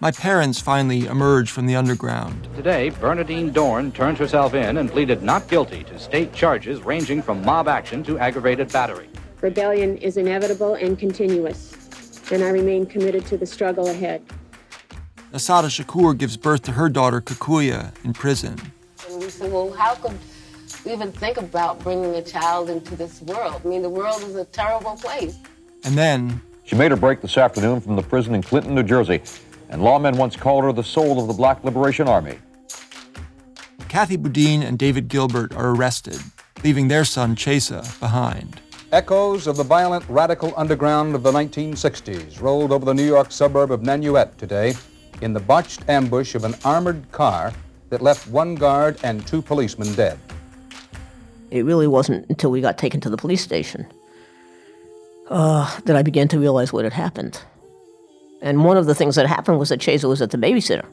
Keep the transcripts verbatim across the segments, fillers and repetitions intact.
My parents finally emerged from the underground. Today, Bernardine Dohrn turned herself in and pleaded not guilty to state charges ranging from mob action to aggravated battery. Rebellion is inevitable and continuous, and I remain committed to the struggle ahead. Assata Shakur gives birth to her daughter, Kakuya, in prison. And we said, well, how could we even think about bringing a child into this world? I mean, the world is a terrible place. And then... she made her break this afternoon from the prison in Clinton, New Jersey. And lawmen once called her the soul of the Black Liberation Army. Kathy Boudin and David Gilbert are arrested, leaving their son, Chesa, behind. Echoes of the violent radical underground of the nineteen sixties rolled over the New York suburb of Nanuet today in the botched ambush of an armored car that left one guard and two policemen dead. It really wasn't until we got taken to the police station uh, that I began to realize what had happened. And one of the things that happened was that Chesa was at the babysitter.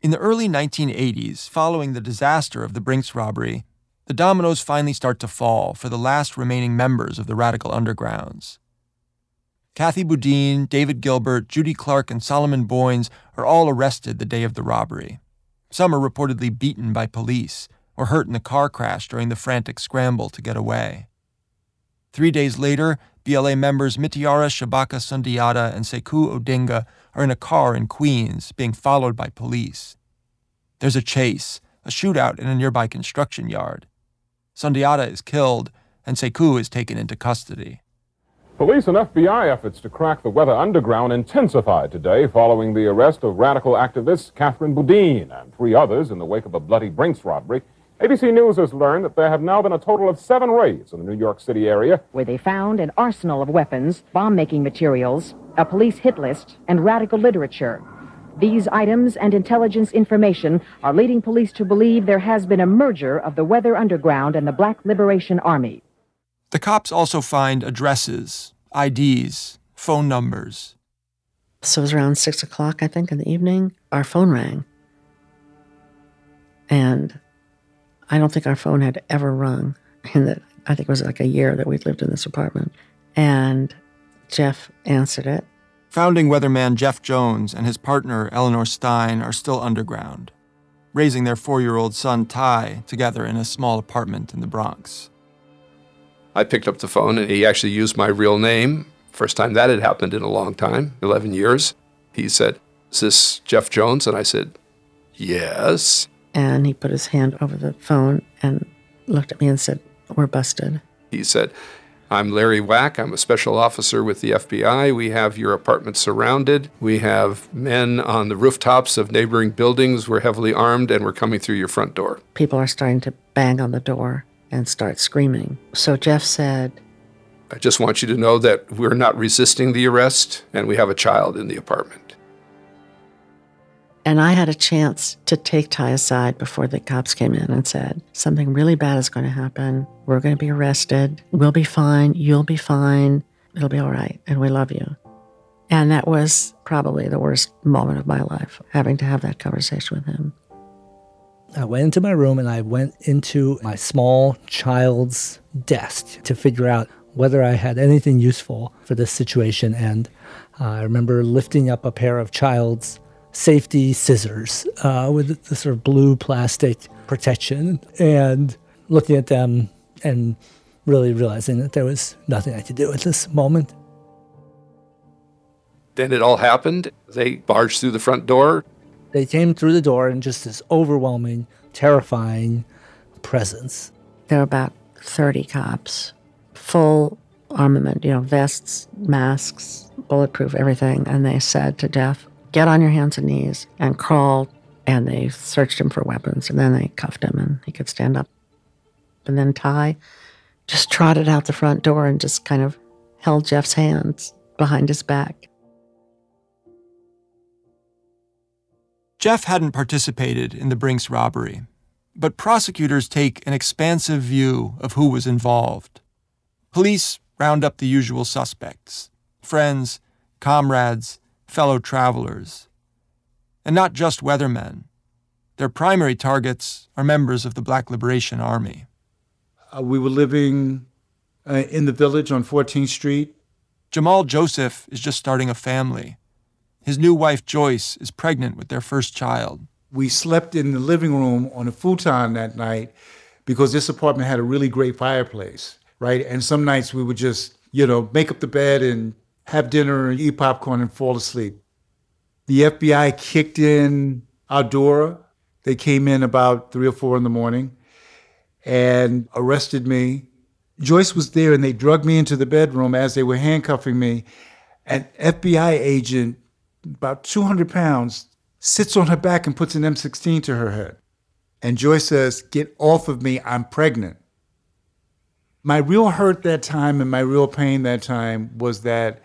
In the early nineteen eighties, following the disaster of the Brinks robbery, the dominoes finally start to fall for the last remaining members of the radical undergrounds. Kathy Boudin, David Gilbert, Judy Clark, and Solomon Boynes are all arrested the day of the robbery. Some are reportedly beaten by police or hurt in the car crash during the frantic scramble to get away. Three days later, B L A members Mtayari Shabaka Sundiata and Sekou Odinga are in a car in Queens, being followed by police. There's a chase, a shootout in a nearby construction yard. Sundiata is killed, and Sekou is taken into custody. Police and F B I efforts to crack the Weather Underground intensified today following the arrest of radical activist Kathryn Boudin and three others in the wake of a bloody Brinks robbery. A B C News has learned that there have now been a total of seven raids in the New York City area, where they found an arsenal of weapons, bomb-making materials, a police hit list, and radical literature. These items and intelligence information are leading police to believe there has been a merger of the Weather Underground and the Black Liberation Army. The cops also find addresses, I Ds, phone numbers. So it was around six o'clock, I think, in the evening. Our phone rang. And... I don't think our phone had ever rung. In the, I think it was like a year that we'd lived in this apartment. And Jeff answered it. Founding weatherman Jeff Jones and his partner Eleanor Stein are still underground, raising their four-year-old son Ty together in a small apartment in the Bronx. I picked up the phone and he actually used my real name. First time that had happened in a long time, eleven years. He said, "Is this Jeff Jones?" And I said, "Yes." And he put his hand over the phone and looked at me and said, "We're busted." He said, "I'm Larry Wack. I'm a special officer with the F B I. We have your apartment surrounded. We have men on the rooftops of neighboring buildings. We're heavily armed, and we're coming through your front door." People are starting to bang on the door and start screaming. So Jeff said, "I just want you to know that we're not resisting the arrest, and we have a child in the apartment." And I had a chance to take Ty aside before the cops came in and said, "Something really bad is going to happen. We're going to be arrested. We'll be fine. You'll be fine. It'll be all right. And we love you." And that was probably the worst moment of my life, having to have that conversation with him. I went into my room and I went into my small child's desk to figure out whether I had anything useful for this situation. And uh, I remember lifting up a pair of child's safety scissors uh, with the sort of blue plastic protection and looking at them and really realizing that there was nothing I could do at this moment. Then it all happened. They barged through the front door. They came through the door in just this overwhelming, terrifying presence. There were about thirty cops, full armament, you know, vests, masks, bulletproof, everything. And they said to Jeff, get on your hands and knees and crawl. And they searched him for weapons. And then they cuffed him and he could stand up. And then Ty just trotted out the front door and just kind of held Jeff's hands behind his back. Jeff hadn't participated in the Brinks robbery, but prosecutors take an expansive view of who was involved. Police round up the usual suspects, friends, comrades, fellow travelers. And not just weathermen. Their primary targets are members of the Black Liberation Army. Uh, we were living uh, in the village on fourteenth street. Jamal Joseph is just starting a family. His new wife, Joyce, is pregnant with their first child. We slept in the living room on a futon that night because this apartment had a really great fireplace, right? And some nights we would just, you know, make up the bed and have dinner and eat popcorn and fall asleep. The F B I kicked in our door. They came in about three or four in the morning and arrested me. Joyce was there and they dragged me into the bedroom as they were handcuffing me. An F B I agent, about two hundred pounds, sits on her back and puts an M sixteen to her head. And Joyce says, get off of me, I'm pregnant. My real hurt that time and my real pain that time was that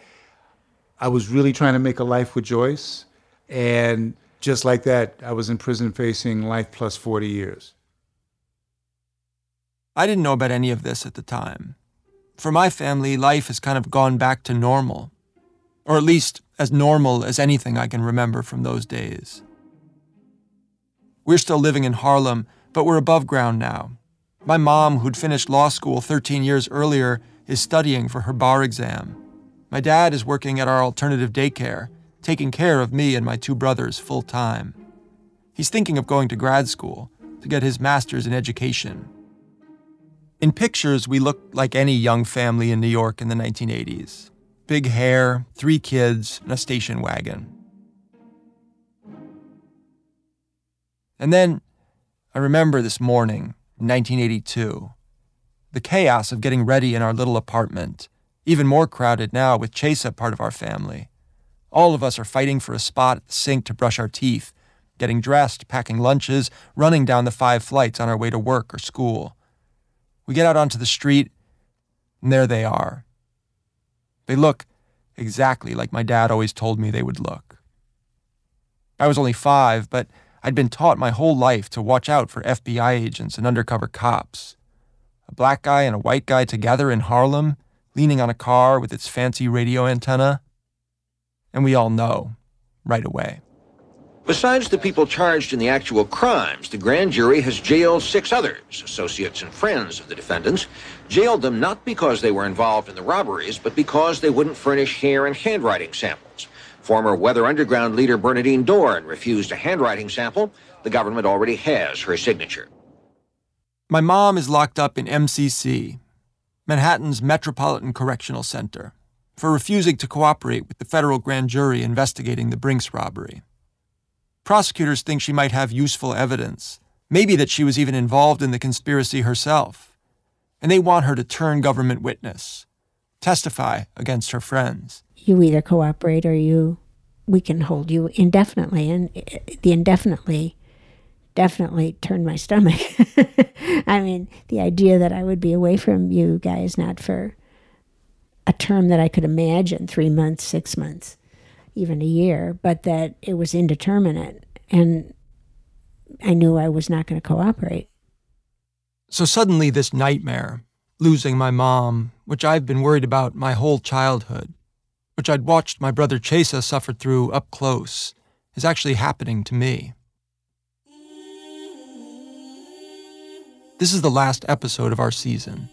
I was really trying to make a life with Joyce. And just like that, I was in prison facing life plus forty years. I didn't know about any of this at the time. For my family, life has kind of gone back to normal, or at least as normal as anything I can remember from those days. We're still living in Harlem, but we're above ground now. My mom, who'd finished law school thirteen years earlier, is studying for her bar exam. My dad is working at our alternative daycare, taking care of me and my two brothers full time. He's thinking of going to grad school to get his master's in education. In pictures, we look like any young family in New York in the nineteen eighties. Big hair, three kids, and a station wagon. And then I remember this morning, nineteen eighty-two, the chaos of getting ready in our little apartment, even more crowded now with Chesa part of our family. All of us are fighting for a spot at the sink to brush our teeth, getting dressed, packing lunches, running down the five flights on our way to work or school. We get out onto the street, and there they are. They look exactly like my dad always told me they would look. I was only five, but I'd been taught my whole life to watch out for F B I agents and undercover cops. A black guy and a white guy together in Harlem, leaning on a car with its fancy radio antenna. And we all know right away. Besides the people charged in the actual crimes, the grand jury has jailed six others, associates and friends of the defendants, jailed them not because they were involved in the robberies, but because they wouldn't furnish hair and handwriting samples. Former Weather Underground leader Bernardine Dohrn refused a handwriting sample. The government already has her signature. My mom is locked up in M C C, Manhattan's Metropolitan Correctional Center, for refusing to cooperate with the federal grand jury investigating the Brinks robbery. Prosecutors think she might have useful evidence, maybe that she was even involved in the conspiracy herself, and they want her to turn government witness, testify against her friends. You either cooperate or you, we can hold you indefinitely, and the indefinitely definitely turned my stomach. I mean, the idea that I would be away from you guys, not for a term that I could imagine, three months, six months, even a year, but that it was indeterminate. And I knew I was not going to cooperate. So suddenly this nightmare, losing my mom, which I've been worried about my whole childhood, which I'd watched my brother Chesa suffer through up close, is actually happening to me. This is the last episode of our season,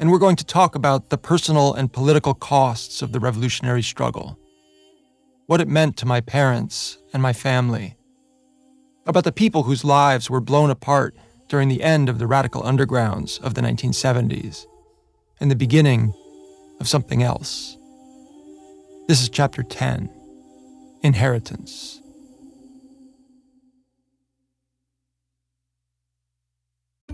and we're going to talk about the personal and political costs of the revolutionary struggle, what it meant to my parents and my family, about the people whose lives were blown apart during the end of the radical undergrounds of the nineteen seventies, and the beginning of something else. This is Chapter ten, Inheritance.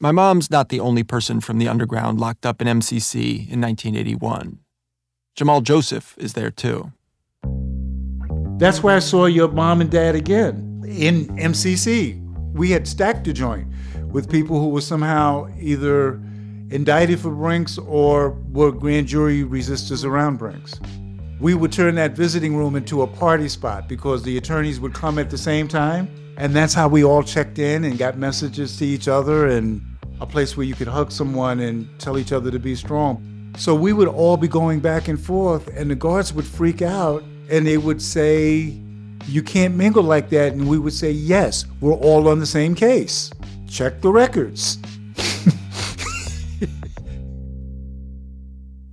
My mom's not the only person from the underground locked up in M C C in nineteen eighty-one. Jamal Joseph is there too. That's where I saw your mom and dad again, in M C C. We had stacked the joint with people who were somehow either indicted for Brinks or were grand jury resistors around Brinks. We would turn that visiting room into a party spot because the attorneys would come at the same time, and that's how we all checked in and got messages to each other, and a place where you could hug someone and tell each other to be strong. So we would all be going back and forth, and the guards would freak out, and they would say, you can't mingle like that. And we would say, yes, we're all on the same case. Check the records.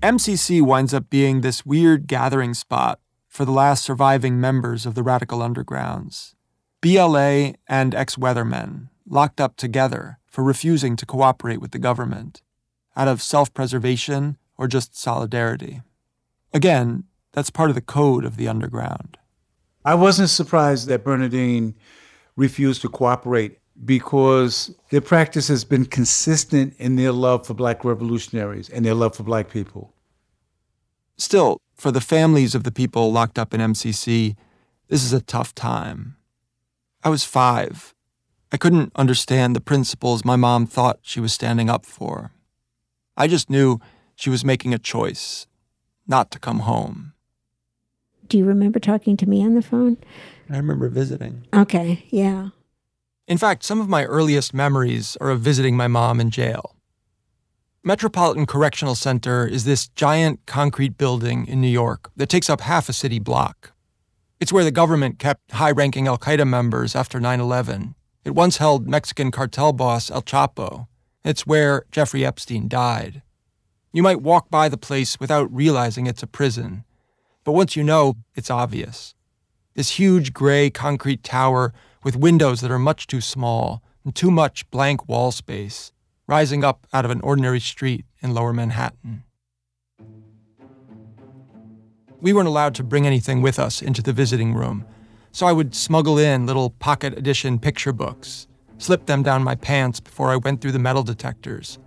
M C C winds up being this weird gathering spot for the last surviving members of the radical undergrounds. B L A and ex-weathermen locked up together for refusing to cooperate with the government out of self-preservation or just solidarity. Again, that's part of the code of the underground. I wasn't surprised that Bernardine refused to cooperate because their practice has been consistent in their love for black revolutionaries and their love for black people. Still, for the families of the people locked up in M C C, this is a tough time. I was five. I couldn't understand the principles my mom thought she was standing up for. I just knew she was making a choice not to come home. Do you remember talking to me on the phone? I remember visiting. Okay, yeah. In fact, some of my earliest memories are of visiting my mom in jail. Metropolitan Correctional Center is this giant concrete building in New York that takes up half a city block. It's where the government kept high-ranking al-Qaeda members after nine eleven. It once held Mexican cartel boss El Chapo. It's where Jeffrey Epstein died. You might walk by the place without realizing it's a prison. But once you know, it's obvious. This huge gray concrete tower with windows that are much too small and too much blank wall space, rising up out of an ordinary street in Lower Manhattan. We weren't allowed to bring anything with us into the visiting room, so I would smuggle in little pocket edition picture books, slip them down my pants before I went through the metal detectors.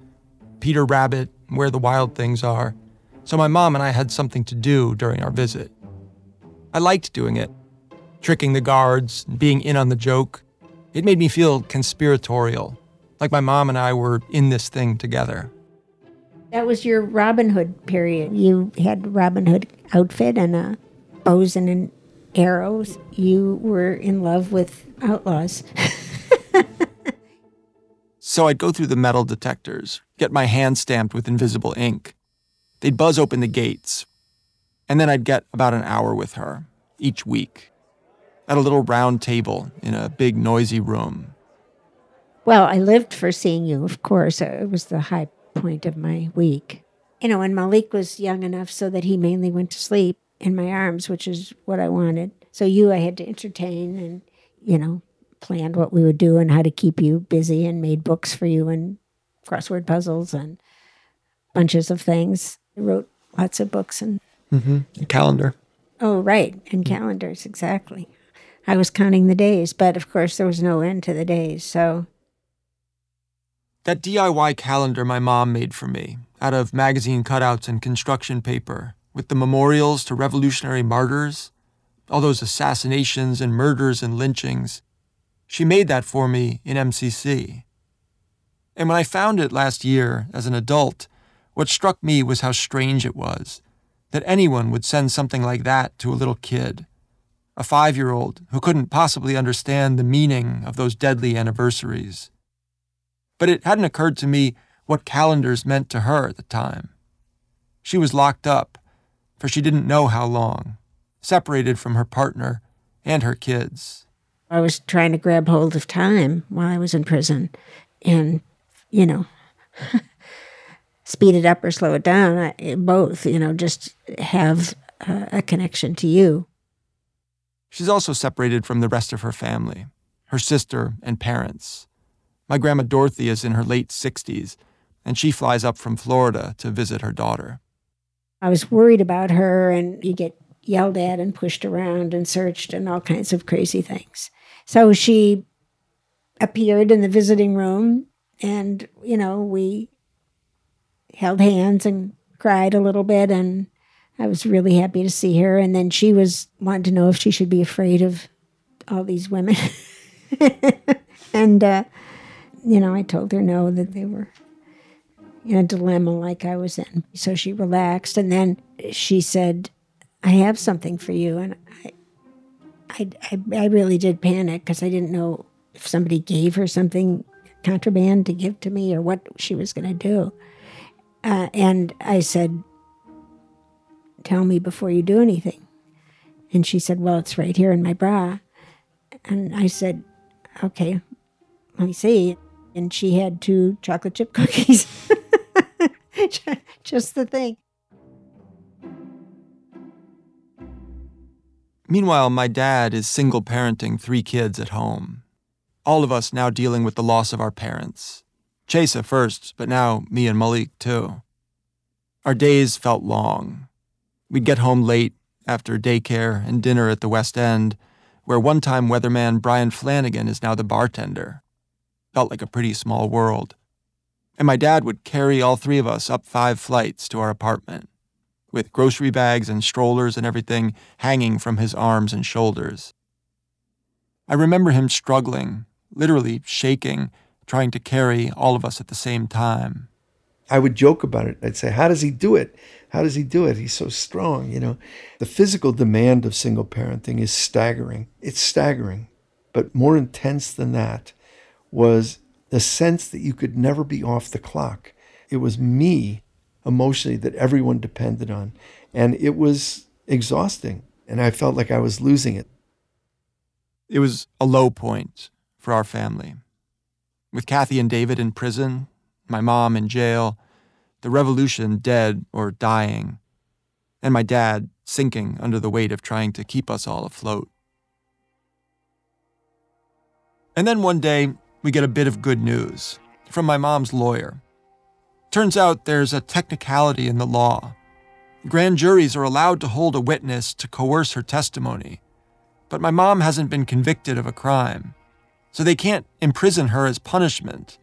Peter Rabbit, Where the Wild Things Are, so my mom and I had something to do during our visit. I liked doing it, tricking the guards, being in on the joke. It made me feel conspiratorial, like my mom and I were in this thing together. That was your Robin Hood period. You had Robin Hood outfit and uh, bows and arrows. You were in love with outlaws. So I'd go through the metal detectors, get my hand stamped with invisible ink. They'd buzz open the gates. And then I'd get about an hour with her, each week, at a little round table in a big, noisy room. Well, I lived for seeing you, of course. It was the high point of my week. You know, and Malik was young enough so that he mainly went to sleep in my arms, which is what I wanted. So you I had to entertain and, you know, planned what we would do and how to keep you busy and made books for you and crossword puzzles and bunches of things. I wrote lots of books and... Mm-hmm. And calendar. Oh, right. And calendars, exactly. I was counting the days, but of course there was no end to the days, so... That D I Y calendar my mom made for me, out of magazine cutouts and construction paper, with the memorials to revolutionary martyrs, all those assassinations and murders and lynchings... She made that for me in M C C. And when I found it last year as an adult, what struck me was how strange it was that anyone would send something like that to a little kid, a five-year-old who couldn't possibly understand the meaning of those deadly anniversaries. But it hadn't occurred to me what calendars meant to her at the time. She was locked up, for she didn't know how long, separated from her partner and her kids. I was trying to grab hold of time while I was in prison and you know, speed it up or slow it down, I, both, you know, just have a, a connection to you. She's also separated from the rest of her family, her sister and parents. My grandma Dorothy is in her late sixties, and she flies up from Florida to visit her daughter. I was worried about her, and you get yelled at and pushed around and searched and all kinds of crazy things. So she appeared in the visiting room, and, you know, we held hands and cried a little bit, and I was really happy to see her. And then she was wanting to know if she should be afraid of all these women. And, uh, you know, I told her no, that they were in a dilemma like I was in. So she relaxed, and then she said, I have something for you. And I I, I, I really did panic because I didn't know if somebody gave her something, contraband to give to me, or what she was going to do. Uh, and I said, tell me before you do anything. And she said, well, it's right here in my bra. And I said, okay, let me see. And she had two chocolate chip cookies. Just the thing. Meanwhile, my dad is single parenting three kids at home. All of us now dealing with the loss of our parents. Chesa first, but now me and Malik too. Our days felt long. We'd get home late after daycare and dinner at the West End, where one-time weatherman Brian Flanagan is now the bartender. Felt like a pretty small world. And my dad would carry all three of us up five flights to our apartment, with grocery bags and strollers and everything hanging from his arms and shoulders. I remember him struggling, literally shaking, trying to carry all of us at the same time. I would joke about it. I'd say, how does he do it? How does he do it? He's so strong, you know. The physical demand of single parenting is staggering. It's staggering. But more intense than that was the sense that you could never be off the clock. It was me, emotionally, that everyone depended on. And it was exhausting. And I felt like I was losing it. It was a low point for our family. With Kathy and David in prison, my mom in jail, the revolution dead or dying, and my dad sinking under the weight of trying to keep us all afloat. And then one day, we get a bit of good news from my mom's lawyer. Turns out there's a technicality in the law. Grand juries are allowed to hold a witness to coerce her testimony, but my mom hasn't been convicted of a crime, so they can't imprison her as punishment.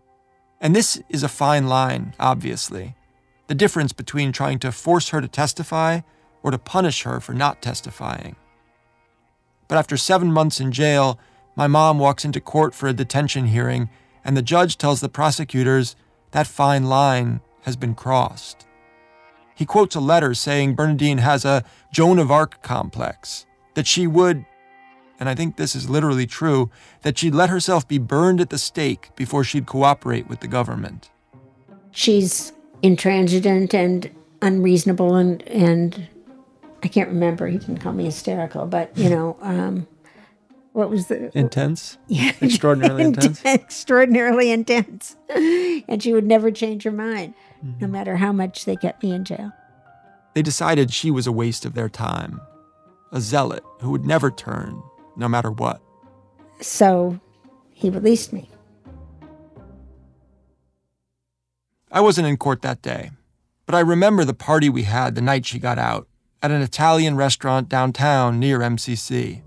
And this is a fine line, obviously. The difference between trying to force her to testify or to punish her for not testifying. But after seven months in jail, my mom walks into court for a detention hearing, and the judge tells the prosecutors that fine line has been crossed. He quotes a letter saying Bernardine has a Joan of Arc complex, that she would, and I think this is literally true, that she'd let herself be burned at the stake before she'd cooperate with the government. She's intransigent and unreasonable and, and I can't remember, he didn't call me hysterical, but, you know, um, what was the... Intense? Yeah. Extraordinarily intense? Extraordinarily intense. And she would never change her mind, mm-hmm. no matter how much they kept me in jail. They decided she was a waste of their time, a zealot who would never turn, no matter what. So he released me. I wasn't in court that day, but I remember the party we had the night she got out at an Italian restaurant downtown near M C C.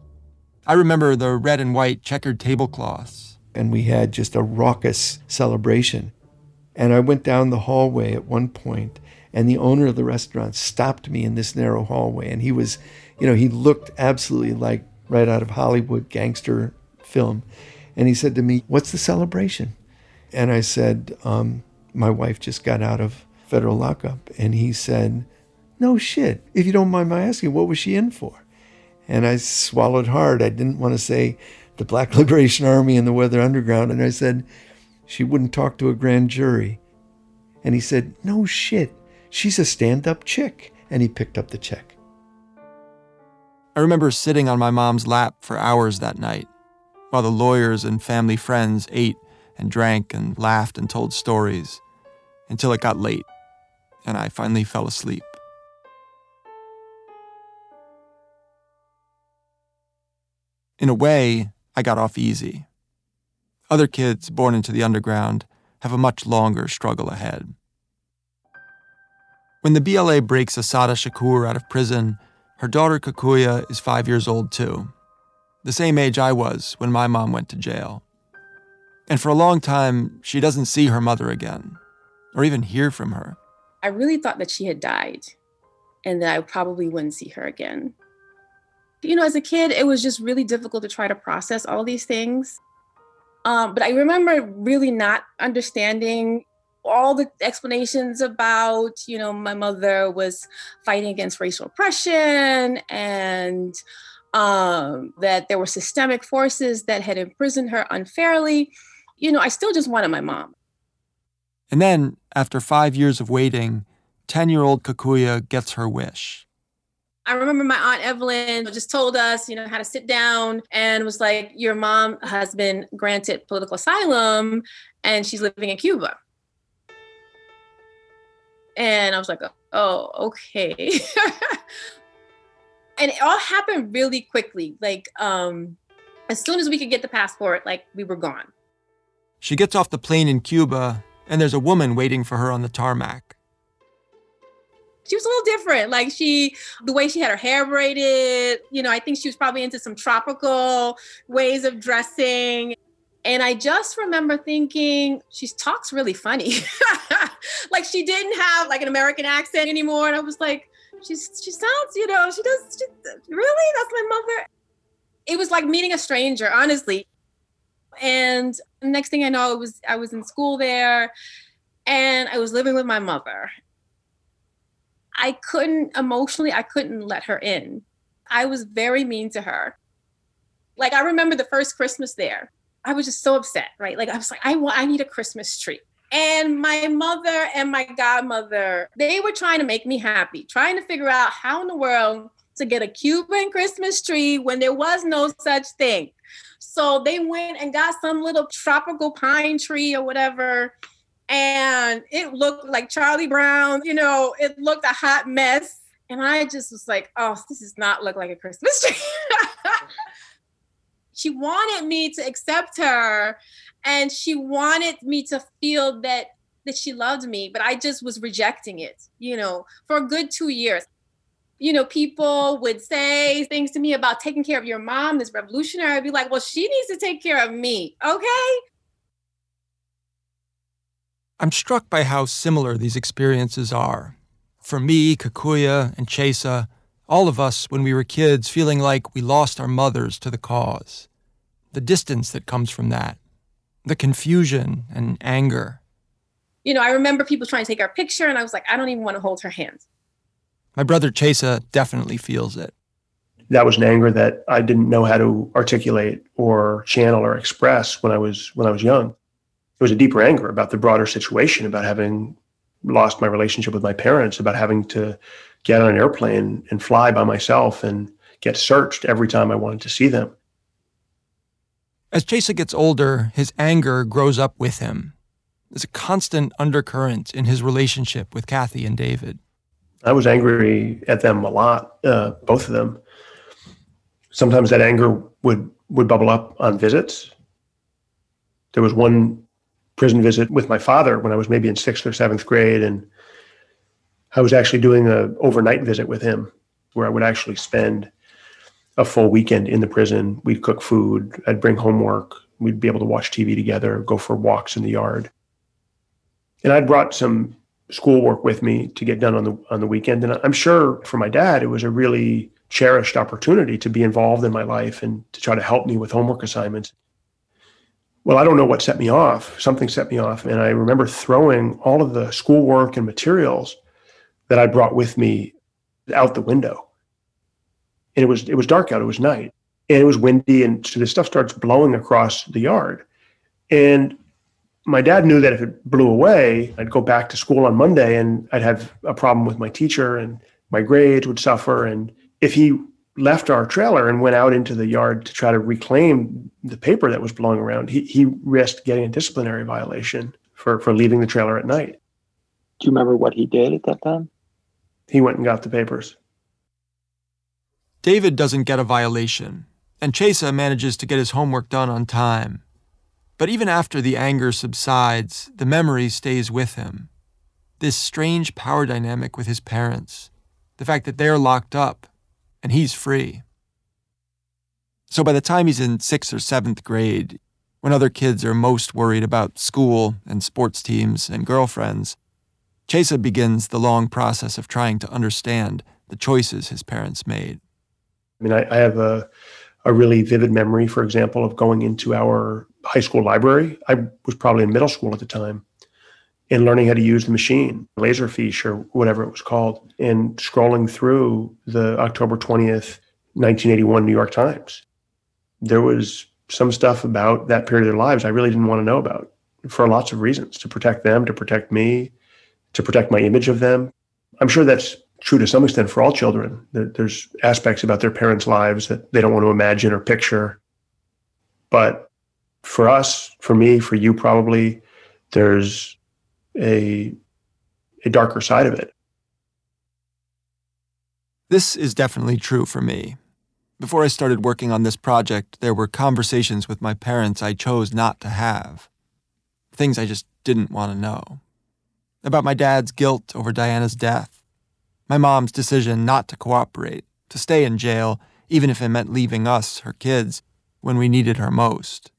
I remember the red and white checkered tablecloths. And we had just a raucous celebration. And I went down the hallway at one point, and the owner of the restaurant stopped me in this narrow hallway, and he was, you know, he looked absolutely like right out of Hollywood gangster film. And he said to me, what's the celebration? And I said, um, my wife just got out of federal lockup. And he said, no shit. If you don't mind my asking, what was she in for? And I swallowed hard. I didn't want to say the Black Liberation Army and the Weather Underground. And I said, she wouldn't talk to a grand jury. And he said, no shit. She's a stand-up chick. And he picked up the check. I remember sitting on my mom's lap for hours that night, while the lawyers and family friends ate and drank and laughed and told stories until it got late and I finally fell asleep. In a way, I got off easy. Other kids born into the underground have a much longer struggle ahead. When the B L A breaks Assata Shakur out of prison, her daughter Kakuya is five years old too, the same age I was when my mom went to jail. And for a long time, she doesn't see her mother again, or even hear from her. I really thought that she had died, and that I probably wouldn't see her again. You know, as a kid, it was just really difficult to try to process all these things. Um, but I remember really not understanding all the explanations about, you know, my mother was fighting against racial oppression and um, that there were systemic forces that had imprisoned her unfairly. You know, I still just wanted my mom. And then, after five years of waiting, ten-year-old Kakuya gets her wish. I remember my Aunt Evelyn just told us, you know, how to sit down and was like, your mom has been granted political asylum and she's living in Cuba. And I was like, oh, okay. And it all happened really quickly. Like, um, as soon as we could get the passport, like, we were gone. She gets off the plane in Cuba, and there's a woman waiting for her on the tarmac. She was a little different. Like, she, the way she had her hair braided, you know, I think she was probably into some tropical ways of dressing. And I just remember thinking, she talks really funny. Like, she didn't have like an American accent anymore. And I was like, she's, she sounds, you know, she does, she, really? That's my mother? It was like meeting a stranger, honestly. And the next thing I know, it was I was in school there and I was living with my mother. I couldn't, emotionally, I couldn't let her in. I was very mean to her. Like, I remember the first Christmas there. I was just so upset, right? Like, I was like, I want, I need a Christmas tree. And my mother and my godmother, they were trying to make me happy, trying to figure out how in the world to get a Cuban Christmas tree when there was no such thing. So they went and got some little tropical pine tree or whatever. And it looked like Charlie Brown, you know, it looked a hot mess. And I just was like, oh, this does not look like a Christmas tree. She wanted me to accept her and she wanted me to feel that that she loved me, but I just was rejecting it, you know, for a good two years. You know, people would say things to me about taking care of your mom, this revolutionary. I'd be like, well, she needs to take care of me, okay? I'm struck by how similar these experiences are. For me, Kakuya, and Chesa, all of us, when we were kids, feeling like we lost our mothers to the cause. The distance that comes from that. The confusion and anger. You know, I remember people trying to take our picture, and I was like, I don't even want to hold her hand. My brother Chesa definitely feels it. That was an anger that I didn't know how to articulate or channel or express when I was when I was young. It was a deeper anger about the broader situation, about having lost my relationship with my parents, about having to get on an airplane and fly by myself and get searched every time I wanted to see them. As Chesa gets older, his anger grows up with him. There's a constant undercurrent in his relationship with Kathy and David. I was angry at them a lot, uh, both of them. Sometimes that anger would, would bubble up on visits. There was one prison visit with my father when I was maybe in sixth or seventh grade. And I was actually doing a overnight visit with him where I would actually spend a full weekend in the prison. We'd cook food. I'd bring homework. We'd be able to watch T V together, go for walks in the yard. And I'd brought some schoolwork with me to get done on the, on the weekend. And I'm sure for my dad, it was a really cherished opportunity to be involved in my life and to try to help me with homework assignments. Well, I don't know what set me off. Something set me off. And I remember throwing all of the schoolwork and materials that I brought with me out the window. And it was it was dark out. It was night. And it was windy. And so this stuff starts blowing across the yard. And my dad knew that if it blew away, I'd go back to school on Monday and I'd have a problem with my teacher and my grades would suffer. And if he left our trailer and went out into the yard to try to reclaim the paper that was blowing around, he he risked getting a disciplinary violation for, for leaving the trailer at night. Do you remember what he did at that time? He went and got the papers. David doesn't get a violation, and Chesa manages to get his homework done on time. But even after the anger subsides, the memory stays with him. This strange power dynamic with his parents, the fact that they're locked up, and he's free. So by the time he's in sixth or seventh grade, when other kids are most worried about school and sports teams and girlfriends, Chesa begins the long process of trying to understand the choices his parents made. I mean, I, I have a, a really vivid memory, for example, of going into our high school library. I was probably in middle school at the time, and learning how to use the machine, Laserfiche or whatever it was called, and scrolling through the October twentieth, nineteen eighty-one New York Times. There was some stuff about that period of their lives I really didn't want to know about for lots of reasons, to protect them, to protect me, to protect my image of them. I'm sure that's true to some extent for all children. There's aspects about their parents' lives that they don't want to imagine or picture. But for us, for me, for you probably, there's a, a darker side of it. This is definitely true for me. Before I started working on this project, there were conversations with my parents I chose not to have. Things I just didn't want to know. About my dad's guilt over Diana's death, my mom's decision not to cooperate, to stay in jail, even if it meant leaving us, her kids, when we needed her most,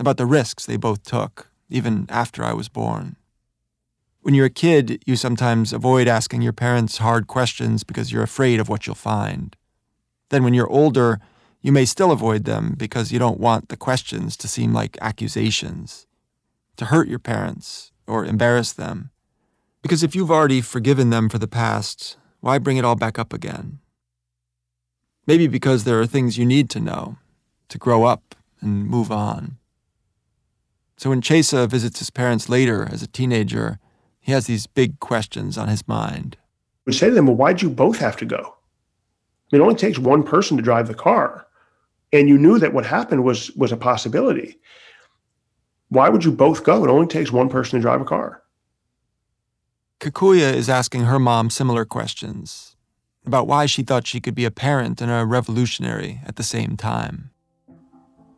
about the risks they both took, even after I was born. When you're a kid, you sometimes avoid asking your parents hard questions because you're afraid of what you'll find. Then when you're older, you may still avoid them because you don't want the questions to seem like accusations, to hurt your parents or embarrass them. Because if you've already forgiven them for the past, why bring it all back up again? Maybe because there are things you need to know, to grow up and move on. So when Chesa visits his parents later as a teenager, he has these big questions on his mind. I would say to them, well, why'd you both have to go? I mean, it only takes one person to drive the car. And you knew that what happened was, was a possibility. Why would you both go? It only takes one person to drive a car. Kakuya is asking her mom similar questions about why she thought she could be a parent and a revolutionary at the same time.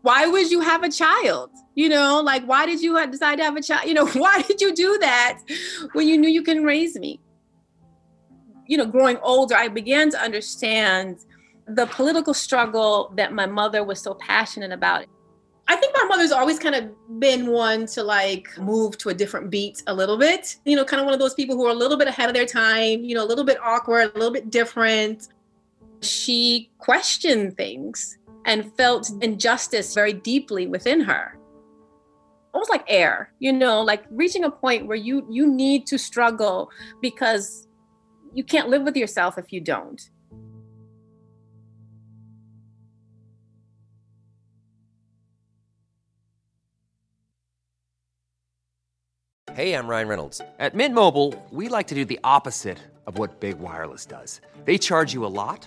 Why would you have a child? You know, like, why did you decide to have a child? You know, why did you do that when you knew you couldn't raise me? You know, growing older, I began to understand the political struggle that my mother was so passionate about. I think my mother's always kind of been one to like move to a different beat a little bit. You know, kind of one of those people who are a little bit ahead of their time, you know, a little bit awkward, a little bit different. She questioned things and felt injustice very deeply within her. Almost like air, you know, like reaching a point where you you need to struggle because you can't live with yourself if you don't. Hey, I'm Ryan Reynolds. At Mint Mobile, we like to do the opposite of what Big Wireless does. They charge you a lot,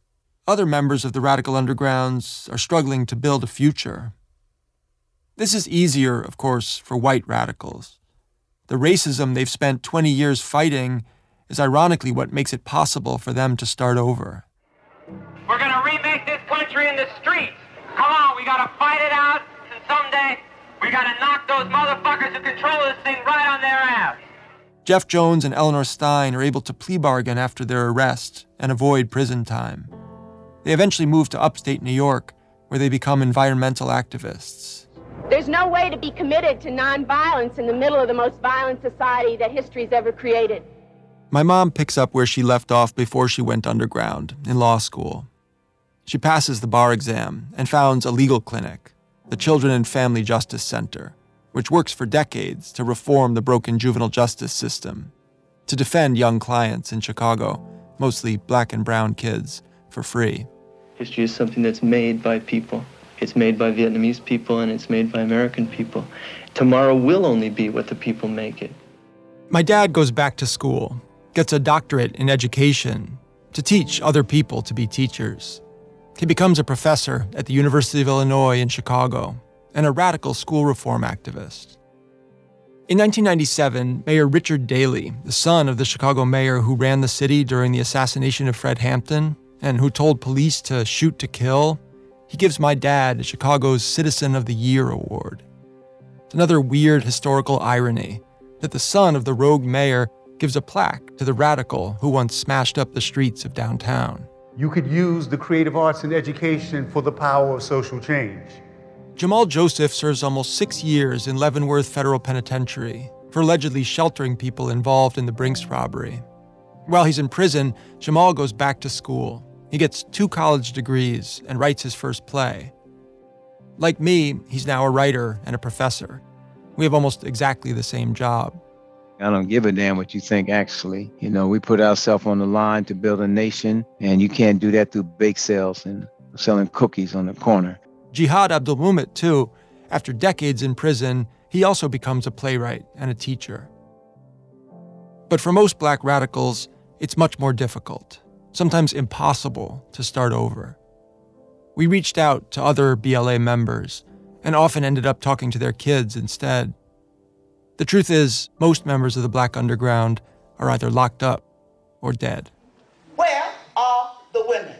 other members of the Radical Undergrounds are struggling to build a future. This is easier, of course, for white radicals. The racism they've spent twenty years fighting is ironically what makes it possible for them to start over. We're going to remake this country in the streets. Come on, we got to fight it out, and someday we got to knock those motherfuckers who control this thing right on their ass. Jeff Jones and Eleanor Stein are able to plea bargain after their arrest and avoid prison time. They eventually move to upstate New York, where they become environmental activists. There's no way to be committed to nonviolence in the middle of the most violent society that history's ever created. My mom picks up where she left off before she went underground, in law school. She passes the bar exam and founds a legal clinic, the Children and Family Justice Center, which works for decades to reform the broken juvenile justice system, to defend young clients in Chicago, mostly black and brown kids, for free. History is something that's made by people. It's made by Vietnamese people, and it's made by American people. Tomorrow will only be what the people make it. My dad goes back to school, gets a doctorate in education, to teach other people to be teachers. He becomes a professor at the University of Illinois in Chicago, and a radical school reform activist. In nineteen ninety-seven, Mayor Richard Daley, the son of the Chicago mayor who ran the city during the assassination of Fred Hampton, and who told police to shoot to kill, he gives my dad Chicago's Citizen of the Year award. It's another weird historical irony that the son of the rogue mayor gives a plaque to the radical who once smashed up the streets of downtown. You could use the creative arts and education for the power of social change. Jamal Joseph serves almost six years in Leavenworth Federal Penitentiary for allegedly sheltering people involved in the Brinks robbery. While he's in prison, Jamal goes back to school. He gets two college degrees and writes his first play. Like me, he's now a writer and a professor. We have almost exactly the same job. I don't give a damn what you think, actually. You know, we put ourselves on the line to build a nation, and you can't do that through bake sales and selling cookies on the corner. Jihad Abdulmumit, too. After decades in prison, he also becomes a playwright and a teacher. But for most black radicals, it's much more difficult, sometimes impossible, to start over. We reached out to other B L A members and often ended up talking to their kids instead. The truth is, most members of the Black Underground are either locked up or dead. Where are the women?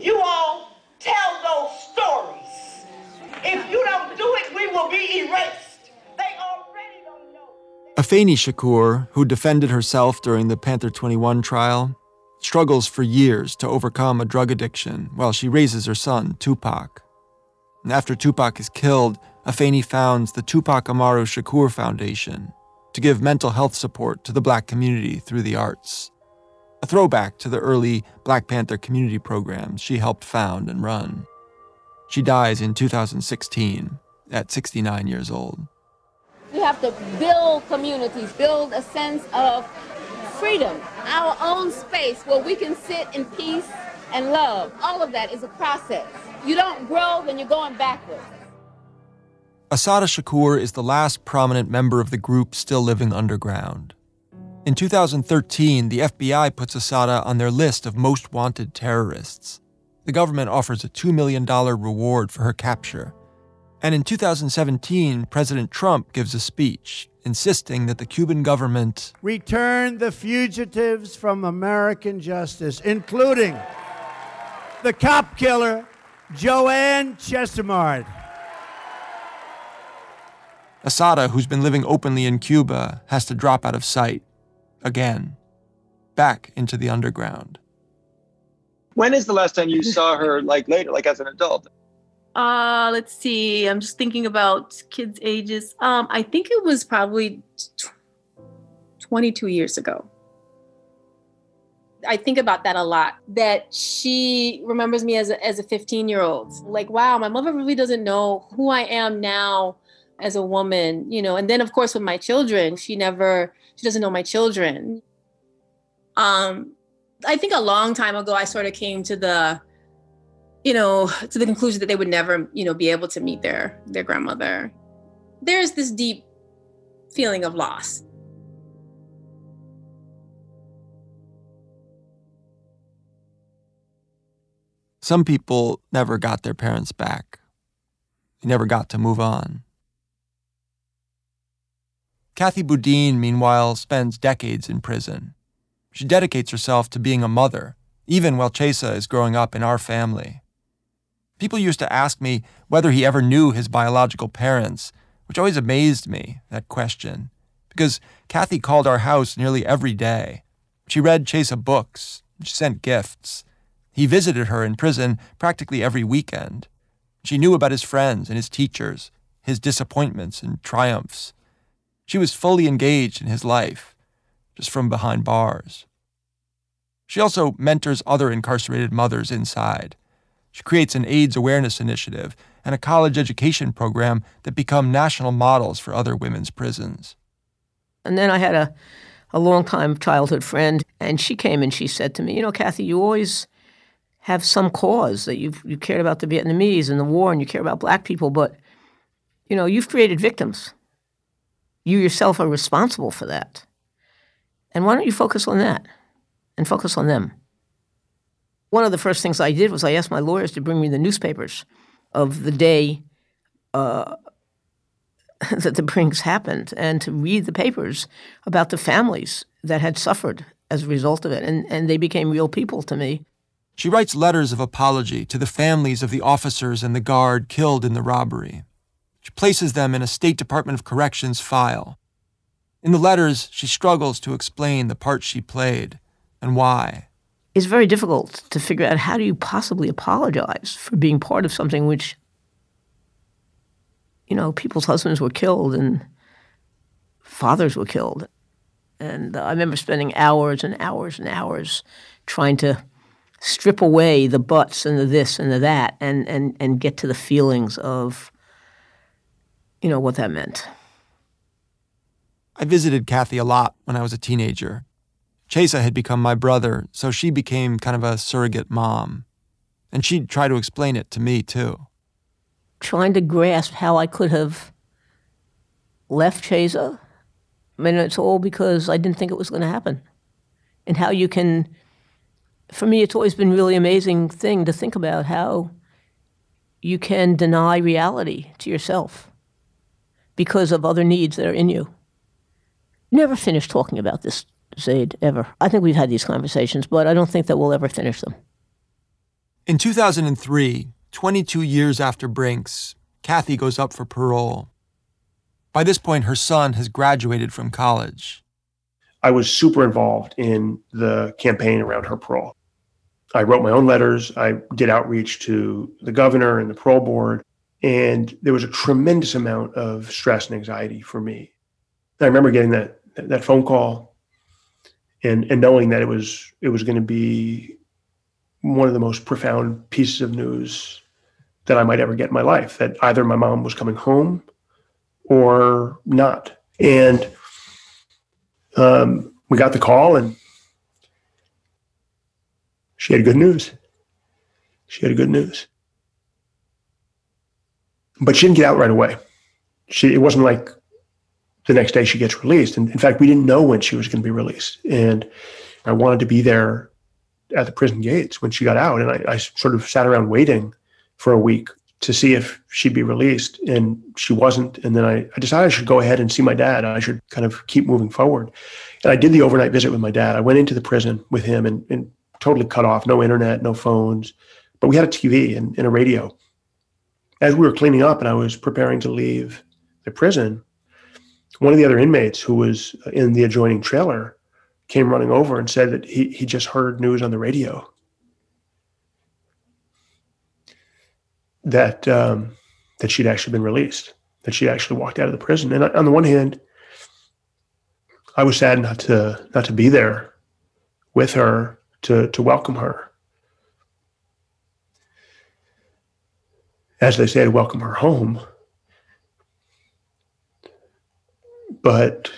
You all tell those stories. If you don't do it, we will be erased. They already don't know. Afeni Shakur, who defended herself during the Panther twenty-one trial, struggles for years to overcome a drug addiction while she raises her son, Tupac. And after Tupac is killed, Afeni founds the Tupac Amaru Shakur Foundation to give mental health support to the black community through the arts, a throwback to the early Black Panther community programs she helped found and run. She dies in two thousand sixteen at sixty-nine years old. We have to build communities, build a sense of freedom, our own space where we can sit in peace and love. All of that is a process. You don't grow, then you're going backwards. Assata Shakur is the last prominent member of the group still living underground. In two thousand thirteen, the F B I puts Assata on their list of most wanted terrorists. The government offers a two million dollars reward for her capture. And in two thousand seventeen, President Trump gives a speech insisting that the Cuban government return the fugitives from American justice, including the cop killer, Joanne Chesimard. Assata, who's been living openly in Cuba, has to drop out of sight again, back into the underground. When is the last time you saw her, like, later, like, as an adult? Uh, let's see. I'm just thinking about kids' ages. Um, I think it was probably twenty-two years ago. I think about that a lot, that she remembers me as a, as a fifteen-year-old. Like, wow, my mother really doesn't know who I am now as a woman, you know. And then, of course, with my children, she never, she doesn't know my children. Um, I think a long time ago, I sort of came to the, you know, to the conclusion that they would never, you know, be able to meet their, their grandmother. There's this deep feeling of loss. Some people never got their parents back. They never got to move on. Kathy Boudin, meanwhile, spends decades in prison. She dedicates herself to being a mother, even while Chesa is growing up in our family. People used to ask me whether he ever knew his biological parents, which always amazed me, that question, because Kathy called our house nearly every day. She read Chesa books. She sent gifts. He visited her in prison practically every weekend. She knew about his friends and his teachers, his disappointments and triumphs. She was fully engaged in his life, just from behind bars. She also mentors other incarcerated mothers inside, She creates an AIDS awareness initiative and a college education program that become national models for other women's prisons. And then I had a, a longtime childhood friend, and she came and she said to me, you know, Kathy, you always have some cause that you've, you cared about the Vietnamese and the war and you care about black people, but, you know, you've created victims. You yourself are responsible for that. And why don't you focus on that and focus on them? One of the first things I did was I asked my lawyers to bring me the newspapers of the day uh, that the Brinks happened and to read the papers about the families that had suffered as a result of it. And, and they became real people to me. She writes letters of apology to the families of the officers and the guard killed in the robbery. She places them in a State Department of Corrections file. In the letters, she struggles to explain the part she played and why. It's very difficult to figure out how do you possibly apologize for being part of something which, you know, people's husbands were killed and fathers were killed. And I remember spending hours and hours and hours trying to strip away the buts and the this and the that and, and, and get to the feelings of, you know, what that meant. I visited Kathy a lot when I was a teenager. Chesa had become my brother, so she became kind of a surrogate mom. And she'd try to explain it to me, too. Trying to grasp how I could have left Chesa, I mean, it's all because I didn't think it was going to happen. And how you can, for me, it's always been a really amazing thing to think about how you can deny reality to yourself because of other needs that are in you. Never finished talking about this, Zayd, ever. I think we've had these conversations, but I don't think that we'll ever finish them. In two thousand three, twenty-two years after Brinks, Kathy goes up for parole. By this point, her son has graduated from college. I was super involved in the campaign around her parole. I wrote my own letters. I did outreach to the governor and the parole board, and there was a tremendous amount of stress and anxiety for me. I remember getting that that phone call and, and knowing that it was it was going to be one of the most profound pieces of news that I might ever get in my life, that either my mom was coming home or not. And um, we got the call and she had good news. She had good news. But she didn't get out right away. She it wasn't like the next day she gets released. And in fact, we didn't know when she was going to be released. And I wanted to be there at the prison gates when she got out. And I, I sort of sat around waiting for a week to see if she'd be released. And she wasn't. And then I, I decided I should go ahead and see my dad. I should kind of keep moving forward. And I did the overnight visit with my dad. I went into the prison with him and, and totally cut off, no internet, no phones. But we had a T V and, and a radio. As we were cleaning up and I was preparing to leave the prison, one of the other inmates who was in the adjoining trailer came running over and said that he he just heard news on the radio that um, that she'd actually been released, that she'd actually walked out of the prison. And on the one hand, I was sad not to not to be there with her to to welcome her, as they say, to welcome her home. But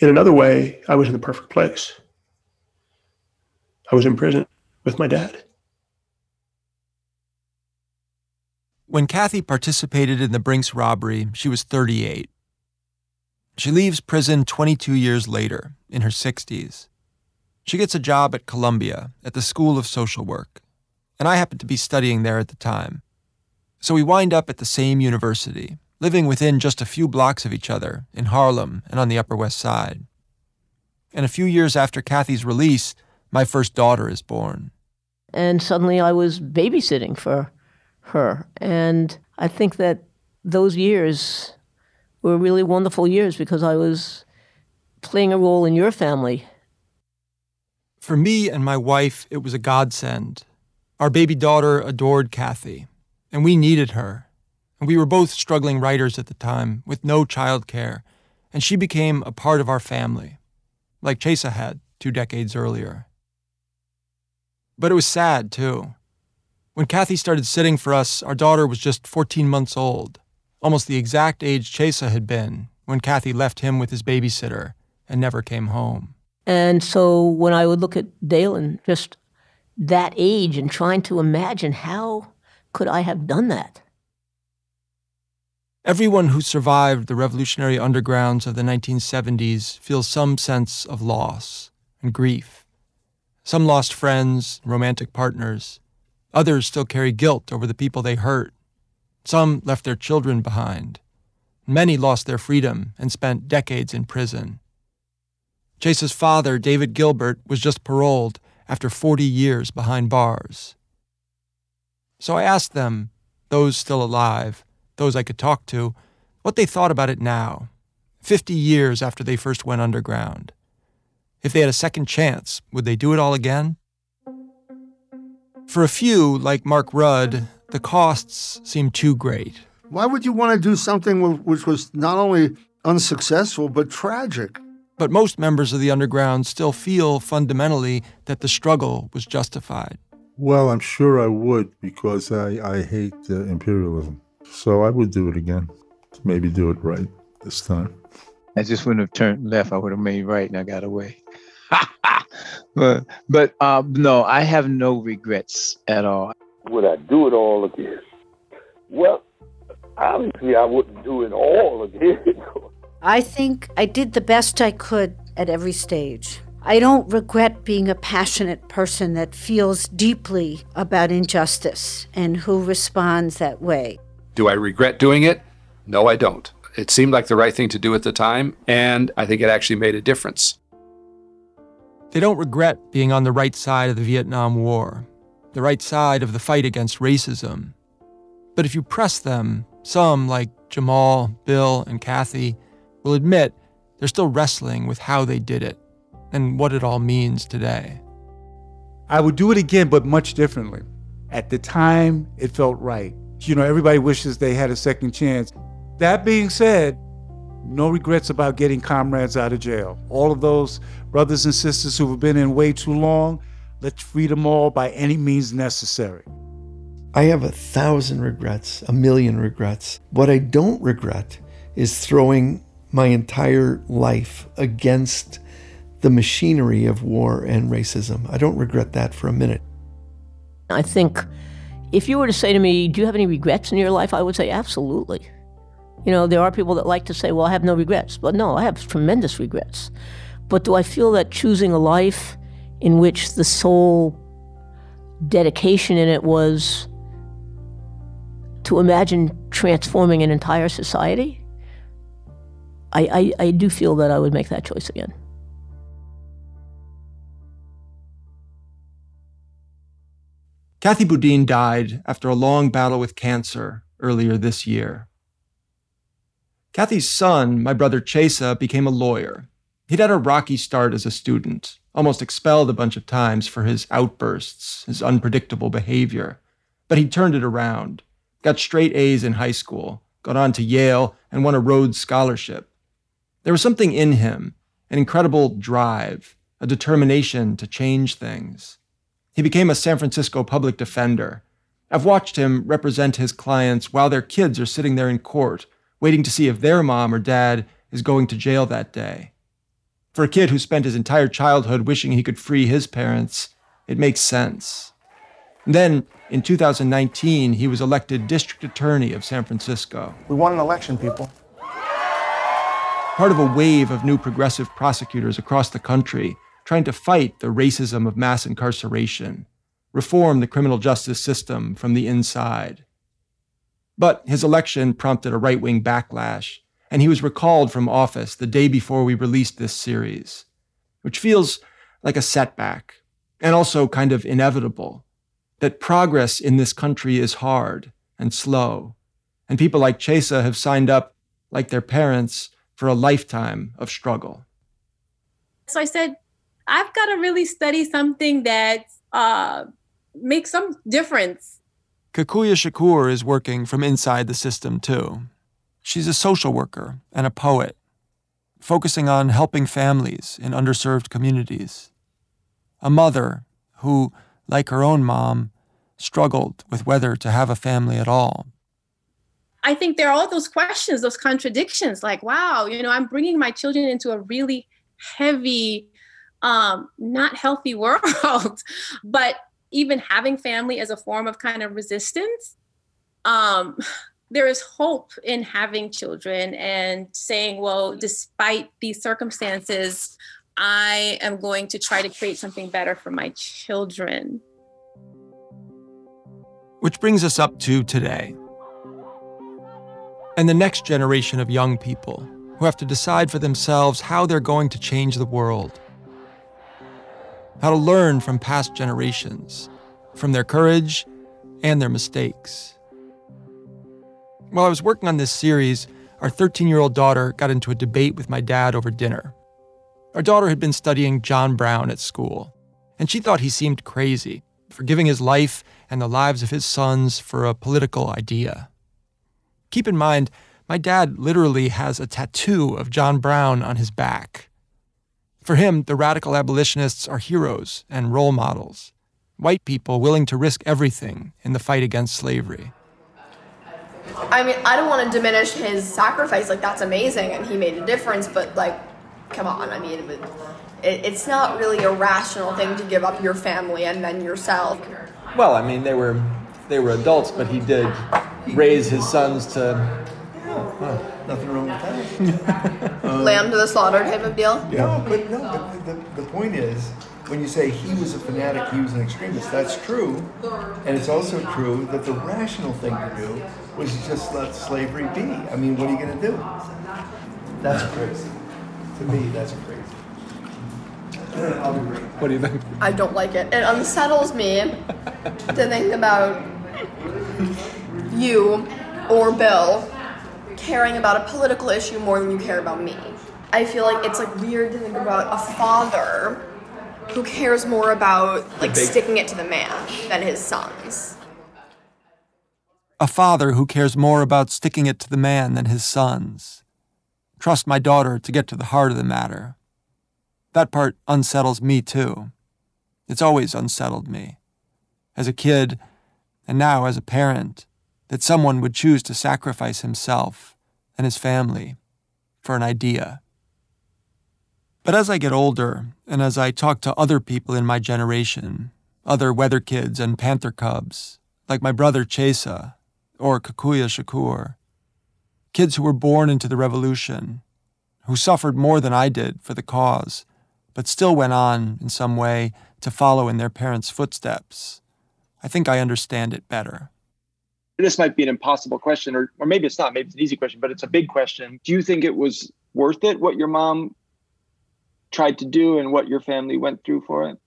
in another way, I was in the perfect place. I was in prison with my dad. When Kathy participated in the Brinks robbery, she was thirty-eight. She leaves prison twenty-two years later, in her sixties. She gets a job at Columbia, at the School of Social Work. And I happened to be studying there at the time. So we wind up at the same university, living within just a few blocks of each other in Harlem and on the Upper West Side. And a few years after Kathy's release, my first daughter is born. And suddenly I was babysitting for her. And I think that those years were really wonderful years because I was playing a role in your family. For me and my wife, it was a godsend. Our baby daughter adored Kathy, and we needed her. And we were both struggling writers at the time, with no childcare, and she became a part of our family, like Chesa had two decades earlier. But it was sad, too. When Kathy started sitting for us, our daughter was just fourteen months old, almost the exact age Chesa had been when Kathy left him with his babysitter and never came home. And so when I would look at Dalen, just that age, and trying to imagine how could I have done that? Everyone who survived the revolutionary undergrounds of the nineteen seventies feels some sense of loss and grief. Some lost friends, romantic partners. Others still carry guilt over the people they hurt. Some left their children behind. Many lost their freedom and spent decades in prison. Chesa's father, David Gilbert, was just paroled after forty years behind bars. So I asked them, those still alive, those I could talk to, what they thought about it now, fifty years after they first went underground. If they had a second chance, would they do it all again? For a few, like Mark Rudd, the costs seemed too great. Why would you want to do something which was not only unsuccessful, but tragic? But most members of the underground still feel fundamentally that the struggle was justified. Well, I'm sure I would, because I, I hate uh, imperialism. So I would do it again. Maybe do it right this time. I just wouldn't have turned left. I would have made right and I got away. but but uh, no, I have no regrets at all. Would I do it all again? Well, obviously I wouldn't do it all again. I think I did the best I could at every stage. I don't regret being a passionate person that feels deeply about injustice and who responds that way. Do I regret doing it? No, I don't. It seemed like the right thing to do at the time, and I think it actually made a difference. They don't regret being on the right side of the Vietnam War, the right side of the fight against racism. But if you press them, some, like Jamal, Bill, and Kathy, will admit they're still wrestling with how they did it and what it all means today. I would do it again, but much differently. At the time, it felt right. You know, everybody wishes they had a second chance. That being said, no regrets about getting comrades out of jail. All of those brothers and sisters who have been in way too long, let's free them all by any means necessary. I have a thousand regrets, a million regrets. What I don't regret is throwing my entire life against the machinery of war and racism. I don't regret that for a minute. I think if you were to say to me, do you have any regrets in your life? I would say, absolutely. You know, there are people that like to say, well, I have no regrets. But no, I have tremendous regrets. But do I feel that choosing a life in which the sole dedication in it was to imagine transforming an entire society? I, I, I do feel that I would make that choice again. Kathy Boudin died after a long battle with cancer earlier this year. Kathy's son, my brother Chesa, became a lawyer. He'd had a rocky start as a student, almost expelled a bunch of times for his outbursts, his unpredictable behavior. But he turned it around, got straight A's in high school, got on to Yale, and won a Rhodes Scholarship. There was something in him, an incredible drive, a determination to change things. He became a San Francisco public defender. I've watched him represent his clients while their kids are sitting there in court, waiting to see if their mom or dad is going to jail that day. For a kid who spent his entire childhood wishing he could free his parents, it makes sense. And then, in two thousand nineteen, he was elected district attorney of San Francisco. We won an election, people. Part of a wave of new progressive prosecutors across the country trying to fight the racism of mass incarceration, reform the criminal justice system from the inside. But his election prompted a right-wing backlash, and he was recalled from office the day before we released this series, which feels like a setback, and also kind of inevitable, that progress in this country is hard and slow, and people like Chesa have signed up, like their parents, for a lifetime of struggle. So I said, I've got to really study something that uh, makes some difference. Kakuya Shakur is working from inside the system, too. She's a social worker and a poet, focusing on helping families in underserved communities. A mother who, like her own mom, struggled with whether to have a family at all. I think there are all those questions, those contradictions, like, wow, you know, I'm bringing my children into a really heavy, um, not healthy world, but even having family as a form of kind of resistance, um, there is hope in having children and saying, well, despite these circumstances, I am going to try to create something better for my children. Which brings us up to today. And the next generation of young people who have to decide for themselves how they're going to change the world. How to learn from past generations, from their courage and their mistakes. While I was working on this series, our thirteen-year-old daughter got into a debate with my dad over dinner. Our daughter had been studying John Brown at school, and she thought he seemed crazy for giving his life and the lives of his sons for a political idea. Keep in mind, my dad literally has a tattoo of John Brown on his back. For him, the radical abolitionists are heroes and role models, white people willing to risk everything in the fight against slavery. I mean, I don't want to diminish his sacrifice. Like, that's amazing, and he made a difference, but, like, come on. I mean, it, it's not really a rational thing to give up your family and then yourself. Well, I mean, they were they were adults, but he did raise his sons to... Oh, well, nothing wrong with that. um, Lamb to the slaughter type of deal? Yeah. No, but no, but the, the point is, when you say he was a fanatic, he was an extremist, that's true. And it's also true that the rational thing to do was just let slavery be. I mean, what are you going to do? That's crazy. To me, that's crazy. I'll be great. What do you think? I don't like it. It unsettles me to think about you or Bill caring about a political issue more than you care about me. I feel like it's like weird to think about a father who cares more about like big... sticking it to the man than his sons. A father who cares more about sticking it to the man than his sons. Trust my daughter to get to the heart of the matter. That part unsettles me too. It's always unsettled me. As a kid, and now as a parent, that someone would choose to sacrifice himself and his family for an idea. But as I get older, and as I talk to other people in my generation, other Weather Kids and Panther Cubs, like my brother Chesa, or Kakuya Shakur, kids who were born into the revolution, who suffered more than I did for the cause, but still went on, in some way, to follow in their parents' footsteps, I think I understand it better. This might be an impossible question, or, or maybe it's not. Maybe it's an easy question, but it's a big question. Do you think it was worth it, what your mom tried to do and what your family went through for it?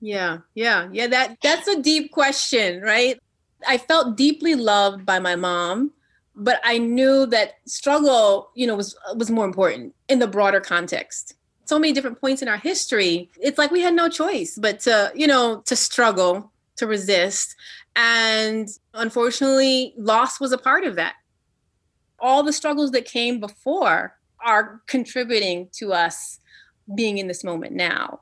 Yeah, yeah, yeah. That that's a deep question, right? I felt deeply loved by my mom, but I knew that struggle, you know, was was more important in the broader context. So many different points in our history, it's like we had no choice but to, you know, to struggle, to resist. And unfortunately, loss was a part of that. All the struggles that came before are contributing to us being in this moment now.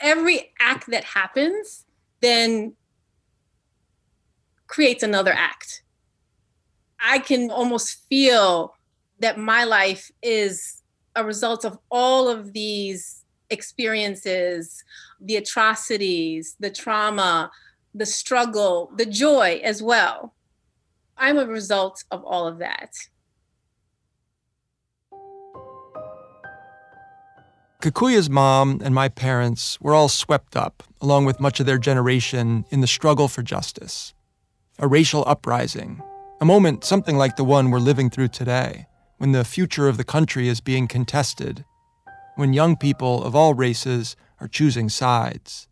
Every act that happens then creates another act. I can almost feel that my life is a result of all of these experiences, the atrocities, the trauma, the struggle, the joy as well. I'm a result of all of that. Kakuya's mom and my parents were all swept up, along with much of their generation, in the struggle for justice. A racial uprising, a moment something like the one we're living through today, when the future of the country is being contested, when young people of all races are choosing sides.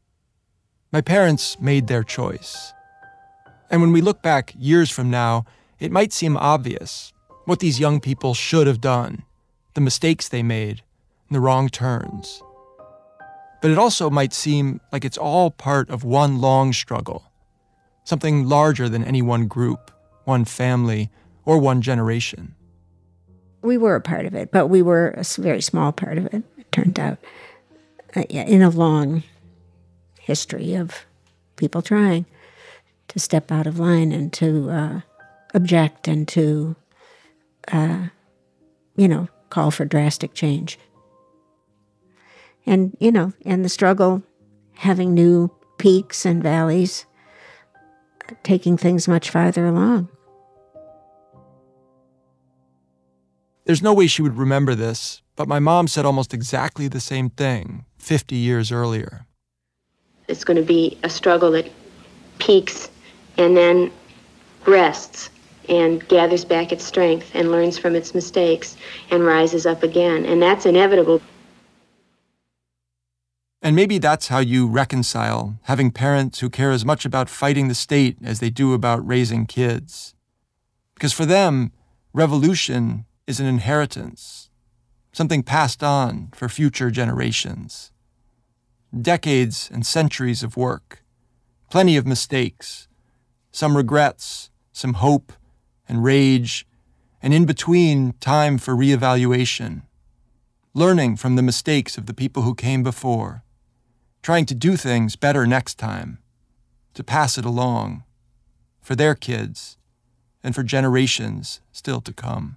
My parents made their choice. And when we look back years from now, it might seem obvious what these young people should have done, the mistakes they made, and the wrong turns. But it also might seem like it's all part of one long struggle, something larger than any one group, one family, or one generation. We were a part of it, but we were a very small part of it, it turned out, uh, yeah, in a long history of people trying to step out of line and to uh, object and to, uh, you know, call for drastic change. And, you know, and the struggle having new peaks and valleys, taking things much farther along. There's no way she would remember this, but my mom said almost exactly the same thing fifty years earlier. It's going to be a struggle that peaks and then rests and gathers back its strength and learns from its mistakes and rises up again. And that's inevitable. And maybe that's how you reconcile having parents who care as much about fighting the state as they do about raising kids. Because for them, revolution is an inheritance, something passed on for future generations. Decades and centuries of work, plenty of mistakes, some regrets, some hope and rage, and in between, time for reevaluation, learning from the mistakes of the people who came before, trying to do things better next time, to pass it along for their kids and for generations still to come.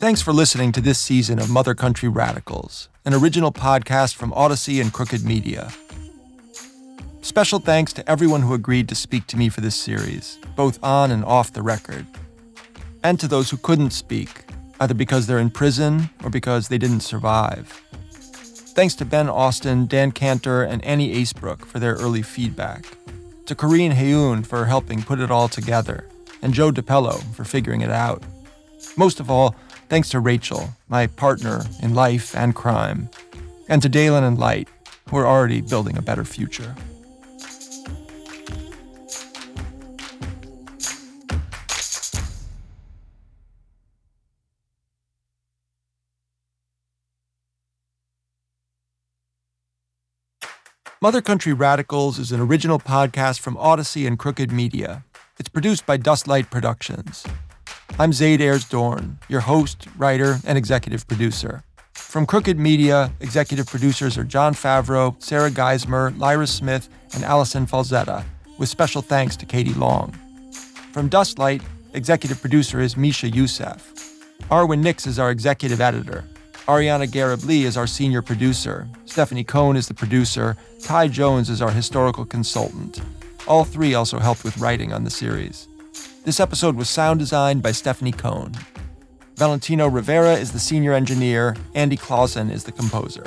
Thanks for listening to this season of Mother Country Radicals, an original podcast from Odyssey and Crooked Media. Special thanks to everyone who agreed to speak to me for this series, both on and off the record, and to those who couldn't speak, either because they're in prison or because they didn't survive. Thanks to Ben Austin, Dan Cantor, and Annie Acebrook for their early feedback, to Corrine Heyoon for helping put it all together, and Joe DiPello for figuring it out. Most of all, thanks to Rachel, my partner in life and crime, and to Dalen and Light, who are already building a better future. Mother Country Radicals is an original podcast from Odyssey and Crooked Media. It's produced by Dustlight Productions. I'm Zayd Ayers-Dorn, your host, writer, and executive producer. From Crooked Media, executive producers are John Favreau, Sarah Geismer, Lyra Smith, and Allison Falzetta, with special thanks to Katie Long. From Dustlight, executive producer is Misha Youssef. Arwen Nix is our executive editor. Ariana Garib-Lee is our senior producer. Stephanie Cohn is the producer. Ty Jones is our historical consultant. All three also helped with writing on the series. This episode was sound designed by Stephanie Cohn. Valentino Rivera is the senior engineer. Andy Clausen is the composer.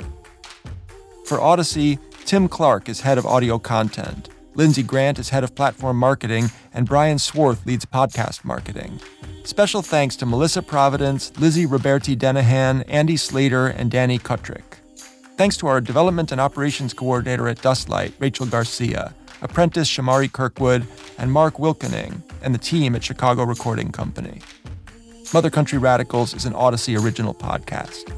For Odyssey, Tim Clark is head of audio content. Lindsay Grant is head of platform marketing, and Brian Swarth leads podcast marketing. Special thanks to Melissa Providence, Lizzie Roberti-Denahan, Andy Slater, and Danny Kutrick. Thanks to our development and operations coordinator at Dustlight, Rachel Garcia, apprentice Shamari Kirkwood, and Mark Wilkening, and the team at Chicago Recording Company. Mother Country Radicals is an Odyssey original podcast.